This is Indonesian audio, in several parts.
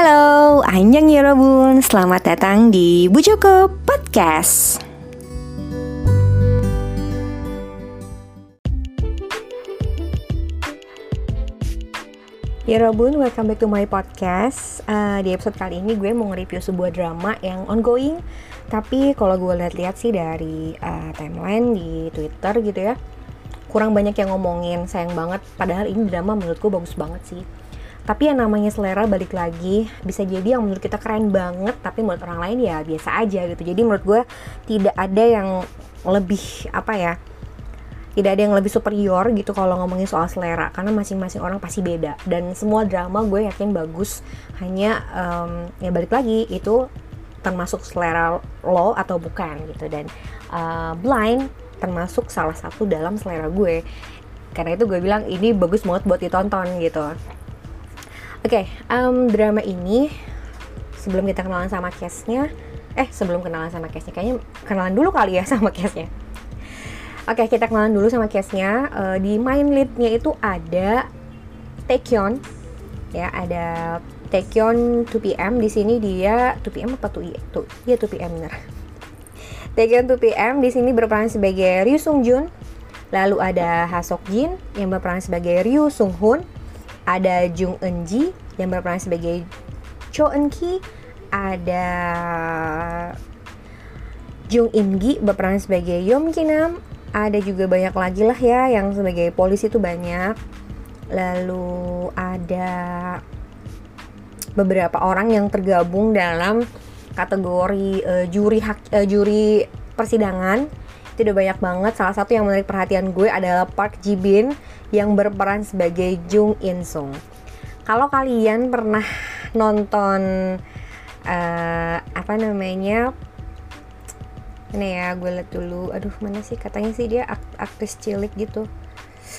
Halo, annyeong yorobun. Selamat datang di Bu Joko Podcast. Yorobun, welcome back to my podcast. Di episode kali ini gue mau nge-review sebuah drama yang ongoing. Tapi kalau gue lihat-lihat sih dari timeline di Twitter gitu ya, kurang banyak yang ngomongin, sayang banget. Padahal ini drama menurutku bagus banget sih. Tapi yang namanya selera balik lagi, bisa jadi yang menurut kita keren banget tapi menurut orang lain ya biasa aja gitu. Jadi menurut gue tidak ada yang lebih tidak ada yang lebih superior gitu kalau ngomongin soal selera, karena masing-masing orang pasti beda. Dan semua drama gue yakin bagus, hanya ya balik lagi itu termasuk selera lo atau bukan gitu. Dan Blind termasuk salah satu dalam selera gue, karena itu gue bilang ini bagus banget buat ditonton gitu. Oke, drama ini sebelum kita kenalan sama case-nya, kayaknya kenalan dulu kali ya sama case-nya. Oke, kita kenalan dulu sama case-nya. Di main lead-nya itu ada Taekyeon, ya ada Taekyeon 2PM di sini. Dia 2PM apa tuh? Iya 2PM bener. Taekyeon 2PM di sini berperan sebagai Ryu Sung Jun, lalu ada Ha Sokjin yang berperan sebagai Ryu Sung Hoon. Ada Jung Eun-ji yang berperan sebagai Jung In-gi, ada Jung In-gi berperan sebagai Yom Kinam, ada juga banyak lagi lah ya yang sebagai polisi itu banyak. Lalu ada beberapa orang yang tergabung dalam kategori juri persidangan. Itu udah banyak banget. Salah satu yang menarik perhatian gue adalah Park Ji-bin yang berperan sebagai Jung In Sun. Kalau kalian pernah nonton gue liat dulu. Aduh, mana sih? Katanya sih dia aktris cilik gitu.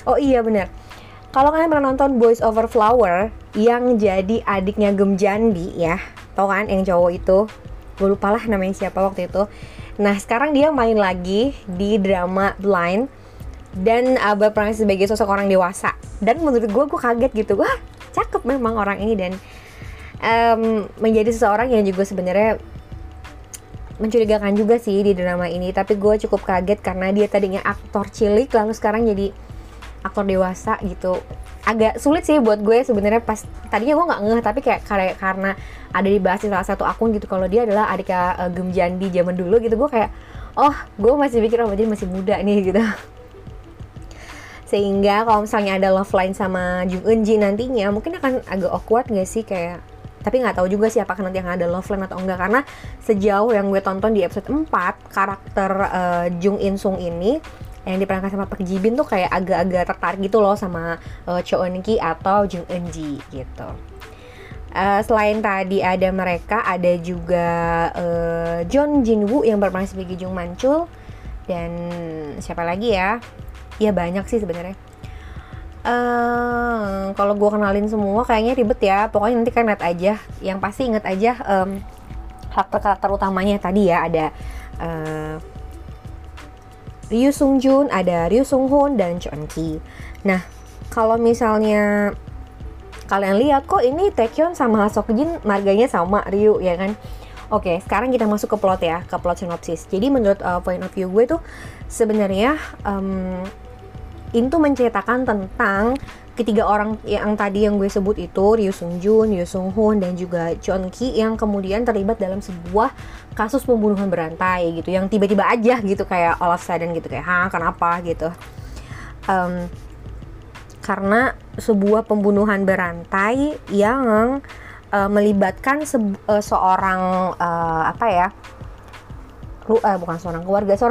Oh iya benar. Kalau kalian pernah nonton Boys Over Flower yang jadi adiknya Gemjandi ya, tau kan yang cowok itu? Gue lupa lah namanya siapa waktu itu. Nah, sekarang dia main lagi di drama Blind dan berperan sebagai sosok orang dewasa. Dan menurut gue kaget gitu. Wah, cakep memang orang ini. Dan menjadi seseorang yang juga sebenarnya mencurigakan juga sih di drama ini. Tapi gue cukup kaget karena dia tadinya aktor cilik lalu sekarang jadi aktor dewasa gitu. Agak sulit sih buat gue sebenarnya. Pas tadinya gue nggak ngeh, tapi kayak karena ada dibahas di salah satu akun gitu kalau dia adalah adiknya Gemjandi zaman dulu gitu. Gue kayak, oh gue masih pikir oh dia masih muda nih gitu. Sehingga kalau misalnya ada love line sama Jung Eun-ji nantinya mungkin akan agak awkward gak sih kayak. Tapi nggak tahu juga sih apakah nanti akan ada love line atau enggak, karena sejauh yang gue tonton di episode 4 karakter Jung In Sung ini yang diperankan sama Park Ji-bin tuh kayak agak-agak tertarik gitu loh sama Cho Eun-gi atau Jung Eun-ji gitu. Selain tadi ada mereka, ada juga John Jin Woo yang berperan sebagai Jung Manchul, dan siapa lagi ya? Ya banyak sih sebenarnya. Kalau gue kenalin semua kayaknya ribet ya. Pokoknya nanti kan lihat aja. Yang pasti inget aja karakter-karakter utamanya tadi ya. Ada Ryu Sung Jun, ada Ryu Sung Hoon, dan Cho Eun-gi. Nah, kalau misalnya kalian lihat kok ini Taekyeon sama Ha Sokjin marganya sama Ryu ya kan. Oke, sekarang kita masuk ke plot ya, ke plot sinopsis. Jadi menurut point of view gue tuh sebenarnya ini tuh menceritakan tentang ketiga orang yang tadi yang gue sebut itu, Ryu Sung Jun, Ryu Sung Hoon, dan juga Cho Eun-gi yang kemudian terlibat dalam sebuah kasus pembunuhan berantai gitu, yang tiba-tiba aja gitu kayak all of a sudden gitu kayak kenapa gitu. Karena sebuah pembunuhan berantai yang melibatkan seorang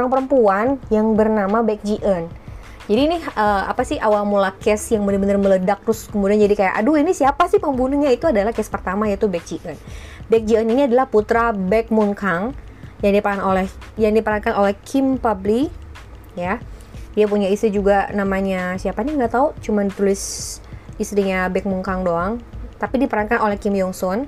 perempuan yang bernama Baek Ji-eun. Jadi ini awal mula case yang benar-benar meledak, terus kemudian jadi kayak aduh ini siapa sih pembunuhnya. Itu adalah case pertama, yaitu Baek Ji-eun. Baek Ji-eun ini adalah putra Baek Mun-gang yang diperankan oleh Kim Publi ya. Dia punya istri juga namanya siapa nih nggak tahu, cuman tulis istrinya Baek Mun-gang doang, tapi diperankan oleh Kim Young Sun.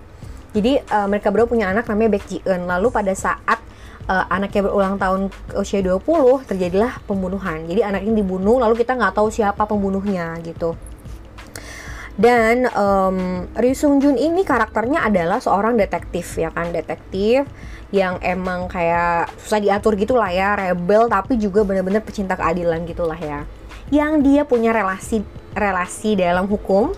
Jadi mereka berdua punya anak namanya Baek Ji-eun. Lalu pada saat anaknya berulang tahun usia 20 terjadilah pembunuhan. Jadi anak ini dibunuh lalu kita nggak tahu siapa pembunuhnya gitu. Dan Ri Sung Jun ini karakternya adalah seorang detektif, ya kan, detektif yang emang kayak susah diatur gitulah ya, rebel tapi juga bener-bener pecinta keadilan gitulah ya, yang dia punya relasi dalam hukum,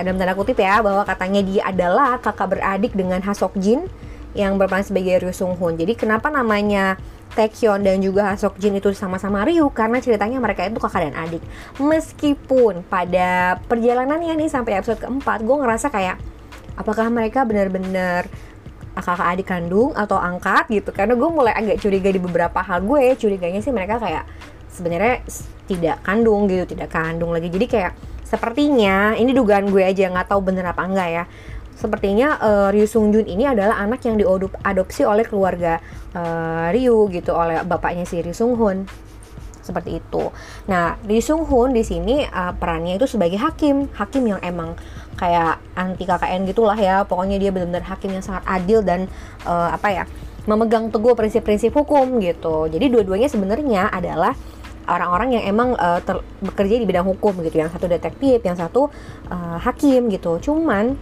dalam tanda kutip ya, bahwa katanya dia adalah kakak beradik dengan Ha Sokjin yang berperan sebagai Ryu Sung Hoon. Jadi kenapa namanya Taekyeon dan juga Ha Sokjin itu sama-sama Ryu, karena ceritanya mereka itu kakak dan adik. Meskipun pada perjalanannya nih sampai episode keempat, gue ngerasa kayak apakah mereka benar-benar kakak adik kandung atau angkat gitu, karena gue mulai agak curiga di beberapa hal. Gue curiganya sih mereka kayak sebenarnya tidak kandung gitu, tidak kandung lagi. Jadi kayak sepertinya ini dugaan gue aja, nggak tahu bener apa enggak ya, sepertinya Ryu Sung Jun ini adalah anak yang diadopsi oleh keluarga Ryu gitu, oleh bapaknya si Ryu Sung Hoon, seperti itu. Nah, Ryu Sung Hoon di sini perannya itu sebagai hakim yang emang kayak anti KKN gitulah ya, pokoknya dia benar-benar hakim yang sangat adil dan memegang teguh prinsip-prinsip hukum gitu. Jadi dua-duanya sebenarnya adalah orang-orang yang emang bekerja di bidang hukum gitu, yang satu detektif, yang satu hakim gitu. Cuman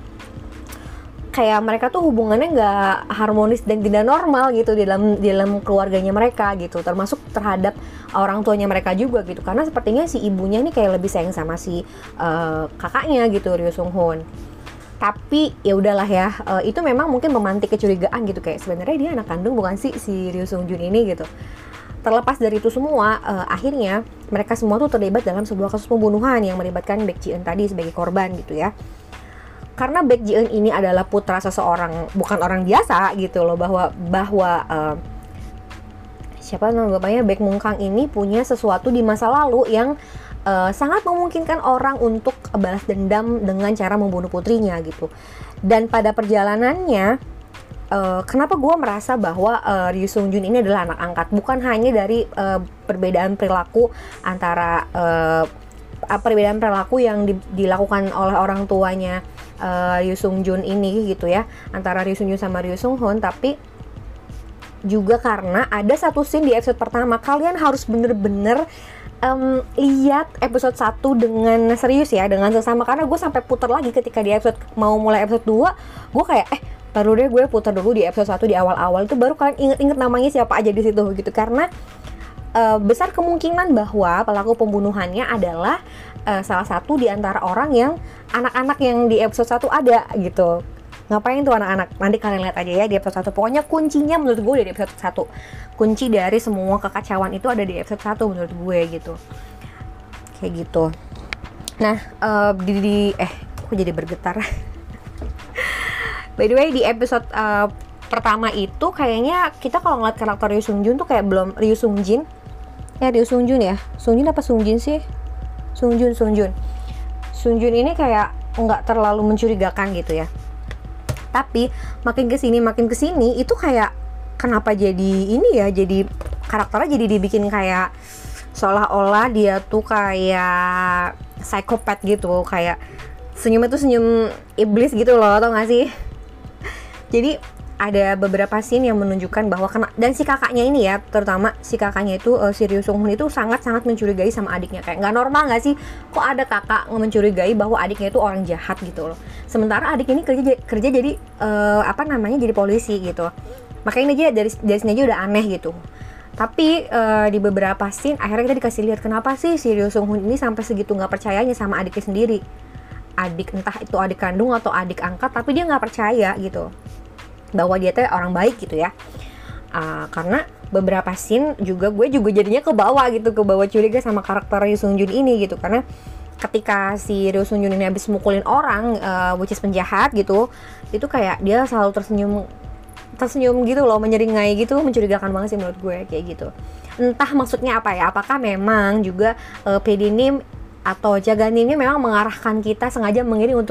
kayak mereka tuh hubungannya nggak harmonis dan tidak normal gitu dalam keluarganya mereka gitu, termasuk terhadap orang tuanya mereka juga gitu, karena sepertinya si ibunya ini kayak lebih sayang sama si kakaknya gitu, Ryu Sung Hoon. Tapi ya udahlah ya, itu memang mungkin memantik kecurigaan gitu, kayak sebenarnya dia anak kandung bukan sih si Ryu Sung Jun ini gitu. Terlepas dari itu semua, akhirnya mereka semua tuh terlibat dalam sebuah kasus pembunuhan yang melibatkan Baek Ji-eun tadi sebagai korban gitu ya. Karena Baek Ji-eun ini adalah putra seseorang, bukan orang biasa gitu loh, bahwa siapa namanya, Baek Mun-gang ini punya sesuatu di masa lalu yang sangat memungkinkan orang untuk balas dendam dengan cara membunuh putrinya gitu. Dan pada perjalanannya, kenapa gue merasa bahwa Ryu Sung Jun ini adalah anak angkat, bukan hanya dari perbedaan perilaku antara perbedaan perilaku yang dilakukan oleh orang tuanya Ryu Sung Jun ini gitu ya, antara Ryu Sung Jun sama Ryu Sung Hoon, tapi juga karena ada satu scene di episode pertama. Kalian harus bener-bener lihat episode 1 dengan serius ya, dengan sesama, karena gue sampai putar lagi ketika di episode mau mulai episode 2. Gue kayak baru deh gue putar dulu di episode 1 di awal-awal itu, baru kalian inget-inget namanya siapa aja di situ gitu, karena besar kemungkinan bahwa pelaku pembunuhannya adalah salah satu di antara orang yang anak-anak yang di episode 1 ada gitu. Ngapain tuh anak-anak? Nanti kalian lihat aja ya di episode 1. Pokoknya kuncinya menurut gue di episode 1. Kunci dari semua kekacauan itu ada di episode 1 menurut gue gitu. Kayak gitu. Nah, aku jadi bergetar. By the way, di episode pertama itu kayaknya kita kalau ngeliat karakter Ryu Sung Jun tuh kayak belum Ryu Sung Jun ini kayak nggak terlalu mencurigakan gitu ya. Tapi makin kesini itu kayak kenapa jadi ini ya, jadi karakternya jadi dibikin kayak seolah-olah dia tuh kayak psikopat gitu, kayak senyumnya tuh senyum iblis gitu loh, tau gak sih? Jadi ada beberapa scene yang menunjukkan bahwa dan si kakaknya ini ya, terutama si kakaknya itu si Ryu Sung Hoon itu sangat-sangat mencurigai sama adiknya. Kayak nggak normal nggak sih, kok ada kakak mencurigai bahwa adiknya itu orang jahat gitu loh. Sementara adik ini kerja jadi jadi polisi gitu. Makanya dia dari sini aja udah aneh gitu. Tapi di beberapa scene akhirnya kita dikasih lihat kenapa sih si Ryu Sung Hoon ini sampai segitu nggak percayanya sama adiknya sendiri. Adik, entah itu adik kandung atau adik angkat, tapi dia nggak percaya gitu bahwa dia tuh orang baik gitu ya. Karena beberapa scene juga gue juga jadinya kebawa curiga sama karakter Ryu Sung Jun ini gitu, karena ketika si Ryu Sung Jun ini habis mukulin orang which is penjahat gitu, itu kayak dia selalu tersenyum gitu loh, menyeringai gitu, mencurigakan banget sih menurut gue kayak gitu. Entah maksudnya apa ya, apakah memang juga pedinim atau jaga nimnya memang mengarahkan kita, sengaja menggiring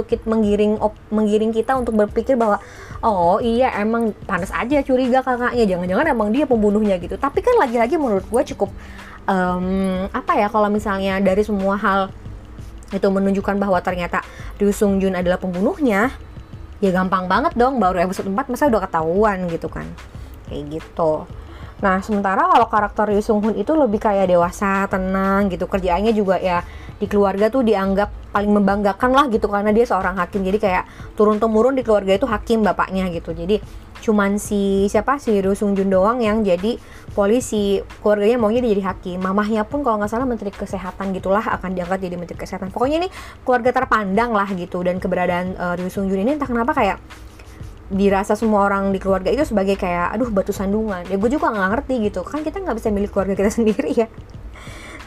kita untuk berpikir bahwa oh iya emang panas aja curiga kakaknya, jangan-jangan emang dia pembunuhnya gitu. Tapi kan lagi-lagi menurut gue cukup kalau misalnya dari semua hal itu menunjukkan bahwa ternyata Ryu Sung Jun adalah pembunuhnya, ya gampang banget dong baru episode 4 masa udah ketahuan gitu kan, kayak gitu. Nah, sementara kalau karakter Yoo Sung Hoon itu lebih kayak dewasa, tenang gitu. Kerjaannya juga ya di keluarga tuh dianggap paling membanggakan lah gitu, karena dia seorang hakim. Jadi kayak turun-temurun di keluarga itu hakim bapaknya gitu. Jadi cuman si Yoo Sung Jun doang yang jadi polisi. Keluarganya maunya dia jadi hakim. Mamahnya pun kalau nggak salah menteri kesehatan gitulah, akan diangkat jadi menteri kesehatan. Pokoknya ini keluarga terpandang lah gitu. Dan keberadaan Yoo Sung Jun ini entah kenapa kayak dirasa semua orang di keluarga itu sebagai kayak aduh batu sandungan. Ya gue juga nggak ngerti gitu, kan kita nggak bisa milik keluarga kita sendiri ya.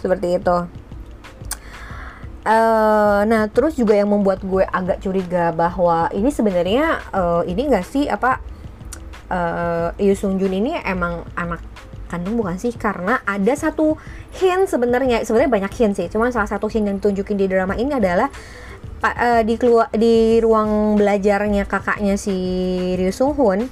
Seperti itu. Nah terus juga yang membuat gue agak curiga bahwa ini sebenarnya ini nggak sih Yoo Sung Jun ini emang anak kandung bukan sih? Karena ada satu hint sebenarnya banyak hint sih, cuman salah satu hint yang ditunjukin di drama ini adalah di ruang belajarnya kakaknya si Yoo Sung Hoon.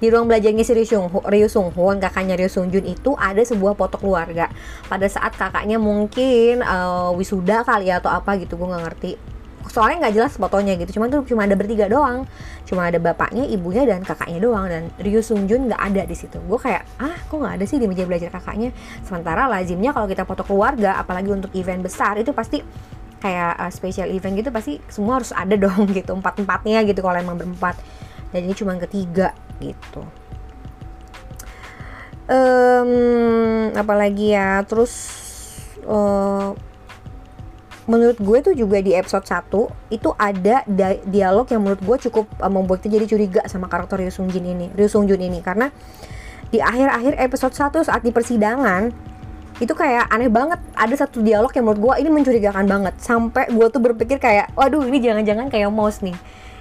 Di ruang belajarnya si Yoo Sung Hoon, kakaknya Yoo Sung Jun itu ada sebuah foto keluarga. Pada saat kakaknya mungkin wisuda kali ya atau apa gitu, gue nggak ngerti. Soalnya nggak jelas fotonya gitu, cuma ada bertiga doang. Cuma ada bapaknya, ibunya, dan kakaknya doang. Dan Yoo Sung Jun nggak ada di situ. Gue kayak, kok nggak ada sih di meja belajar kakaknya? Sementara lazimnya kalau kita foto keluarga, apalagi untuk event besar, itu pasti kayak special event gitu pasti semua harus ada dong gitu, empat-empatnya gitu kalau emang berempat, dan ini cuma ketiga gitu. Apalagi ya, terus menurut gue tuh juga di episode 1 itu ada dialog yang menurut gue cukup membuat kita jadi curiga sama karakter Yoo Sung Jun ini, karena di akhir-akhir episode 1 saat di persidangan itu kayak aneh banget, ada satu dialog yang menurut gue ini mencurigakan banget, sampai gue tuh berpikir kayak waduh ini jangan-jangan kayak mouse nih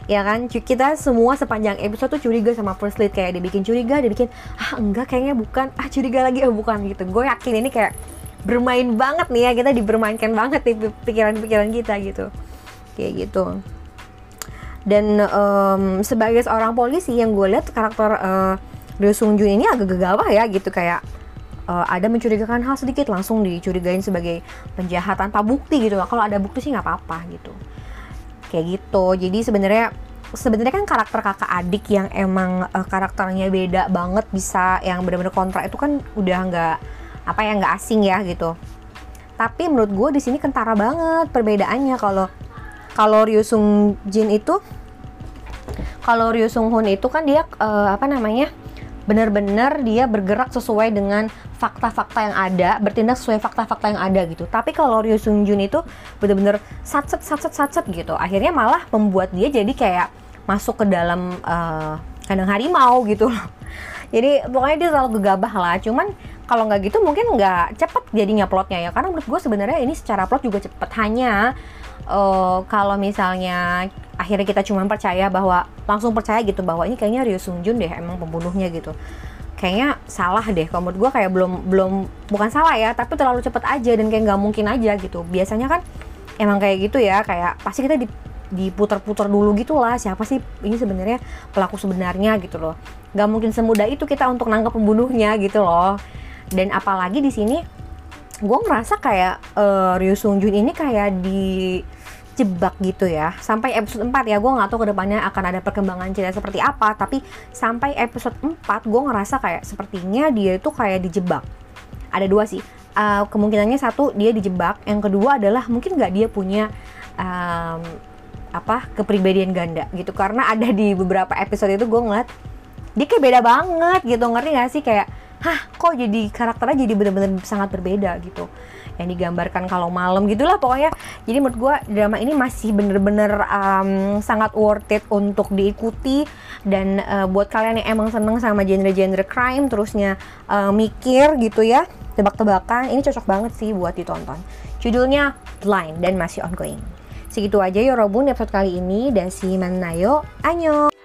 ya kan. Kita semua sepanjang episode tuh curiga sama first lead, kayak dibikin curiga, dibikin enggak kayaknya bukan, curiga lagi, bukan gitu. Gue yakin ini kayak bermain banget nih ya, kita dibermainkan banget nih pikiran-pikiran kita gitu, kayak gitu. Dan sebagai seorang polisi yang gue lihat karakter Yoo Sung Jun ini agak gegabah ya gitu, kayak ada mencurigakan hal sedikit langsung dicurigain sebagai penjahat tanpa bukti gitu. Kalau ada bukti sih nggak apa-apa gitu, kayak gitu. Jadi sebenarnya kan karakter kakak adik yang emang karakternya beda banget, bisa yang benar-benar kontra itu kan udah nggak nggak asing ya gitu. Tapi menurut gue di sini kentara banget perbedaannya. Kalau Yoo Sung Hoon itu kan dia benar-benar dia bergerak sesuai dengan fakta-fakta yang ada, bertindak sesuai fakta-fakta yang ada gitu. Tapi kalau Yoo Sung Jun itu benar-benar satset gitu. Akhirnya malah membuat dia jadi kayak masuk ke dalam kandang harimau gitu loh. Jadi pokoknya dia terlalu gegabah lah. Cuman kalau nggak gitu mungkin nggak cepet jadinya plotnya ya. Karena menurut gue sebenarnya ini secara plot juga cepet, hanya kalau misalnya akhirnya kita cuma percaya bahwa langsung percaya gitu bahwa ini kayaknya Yoo Sung Jun deh emang pembunuhnya gitu, kayaknya salah deh. Kalau menurut gue kayak belum bukan salah ya, tapi terlalu cepet aja dan kayak nggak mungkin aja gitu. Biasanya kan emang kayak gitu ya, kayak pasti kita diputer-puter dulu gitulah, siapa sih ini sebenarnya pelaku sebenarnya gitu loh. Nggak mungkin semudah itu kita untuk nangkep pembunuhnya gitu loh. Dan apalagi di sini gue ngerasa kayak Yoo Sung Jun ini kayak jebak gitu ya, sampai episode 4 ya. Gue gak tahu kedepannya akan ada perkembangan cerita seperti apa, tapi sampai episode 4 gue ngerasa kayak sepertinya dia itu kayak dijebak. Ada dua sih kemungkinannya, satu dia dijebak, yang kedua adalah mungkin gak dia punya kepribadian ganda gitu. Karena ada di beberapa episode itu gue ngeliat dia kayak beda banget gitu, ngerti gak sih? Kayak kok jadi karakternya jadi bener-bener sangat berbeda gitu, yang digambarkan kalau malam gitulah pokoknya. Jadi menurut gue drama ini masih bener-bener sangat worth it untuk diikuti. Dan buat kalian yang emang seneng sama genre-genre crime, terusnya mikir gitu ya, tebak-tebakan, ini cocok banget sih buat ditonton. Judulnya Blind dan masih ongoing. Segitu aja Yorobun episode kali ini. Dasi mannayo, annyeong.